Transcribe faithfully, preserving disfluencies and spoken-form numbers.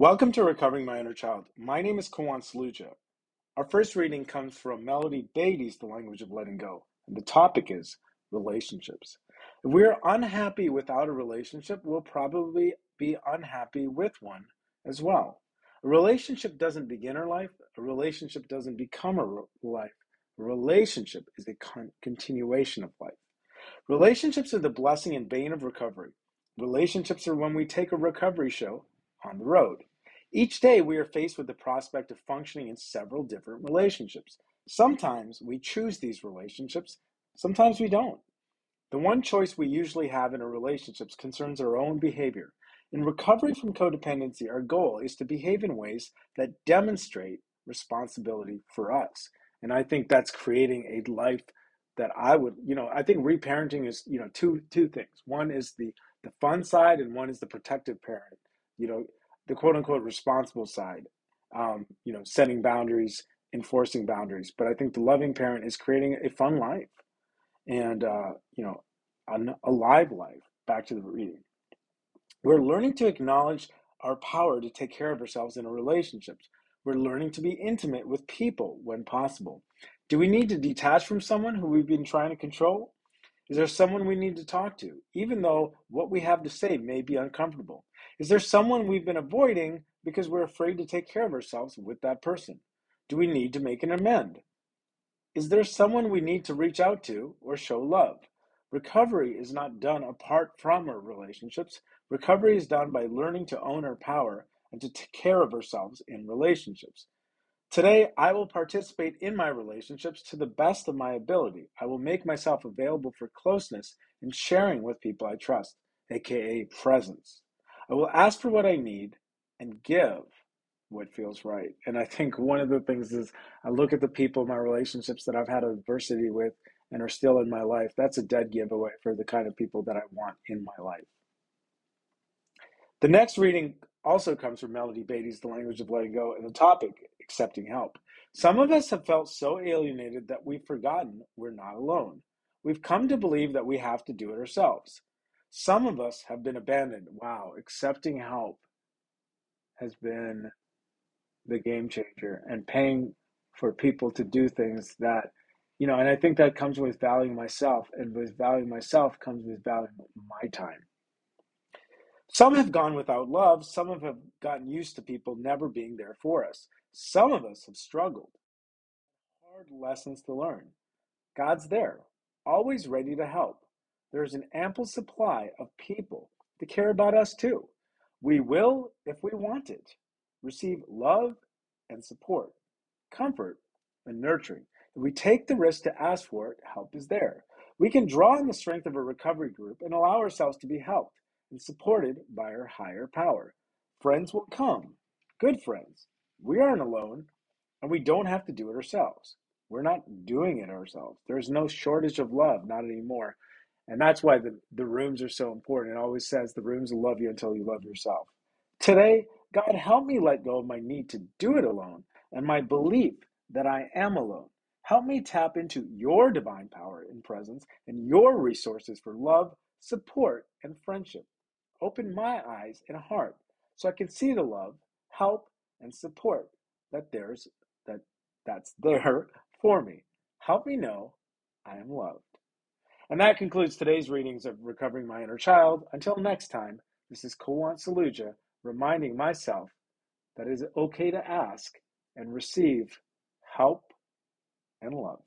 Welcome to Recovering My Inner Child. My name is Kawan Saluja. Our first reading comes from Melody Beattie's The Language of Letting Go, and the topic is relationships. If we are unhappy without a relationship, we'll probably be unhappy with one as well. A relationship doesn't begin our life. A relationship doesn't become a re- life. A relationship is a con- continuation of life. Relationships are the blessing and bane of recovery. Relationships are when we take a recovery show on the road. Each day, we are faced with the prospect of functioning in several different relationships. Sometimes we choose these relationships, sometimes we don't. The one choice we usually have in our relationships concerns our own behavior. In recovery from codependency, our goal is to behave in ways that demonstrate responsibility for us. And I think that's creating a life that I would, you know, I think reparenting is, you know, two two things. One is the, the fun side and one is the protective parent, you know, the quote-unquote responsible side, um, you know, setting boundaries, enforcing boundaries. But I think the loving parent is creating a fun life and, uh, you know, an alive life. Back to the reading. We're learning to acknowledge our power to take care of ourselves in our relationships. We're learning to be intimate with people when possible. Do we need to detach from someone who we've been trying to control? Is there someone we need to talk to, even though what we have to say may be uncomfortable? Is there someone we've been avoiding because we're afraid to take care of ourselves with that person? Do we need to make an amend? Is there someone we need to reach out to or show love? Recovery is not done apart from our relationships. Recovery is done by learning to own our power and to take care of ourselves in relationships. Today, I will participate in my relationships to the best of my ability. I will make myself available for closeness and sharing with people I trust, aka presence. I will ask for what I need and give what feels right. And I think one of the things is I look at the people in my relationships that I've had adversity with and are still in my life. That's a dead giveaway for the kind of people that I want in my life. The next reading also comes from Melody Beattie's The Language of Letting Go, and the topic, accepting help. Some of us have felt so alienated that we've forgotten we're not alone. We've come to believe that we have to do it ourselves. Some of us have been abandoned. Wow, accepting help has been the game changer, and paying for people to do things that, you know, and I think that comes with valuing myself, and with valuing myself comes with valuing my time. Some have gone without love. Some have gotten used to people never being there for us. Some of us have struggled. Hard lessons to learn. God's there, always ready to help. There's an ample supply of people to care about us too. We will, if we want it, receive love and support, comfort and nurturing. If we take the risk to ask for it, help is there. We can draw on the strength of a recovery group and allow ourselves to be helped and supported by our higher power. Friends will come, good friends. We aren't alone, and we don't have to do it ourselves. We're not doing it ourselves. There's no shortage of love, not anymore. And that's why the, the rooms are so important. It always says the rooms will love you until you love yourself. Today, God, help me let go of my need to do it alone and my belief that I am alone. Help me tap into your divine power and presence and your resources for love, support, and friendship. Open my eyes and heart so I can see the love, help, and support that there's that that's there for me. Help me know I am loved. And that concludes today's readings of Recovering My Inner Child. Until next time, this is Kawan Saluja reminding myself that it is okay to ask and receive help and love.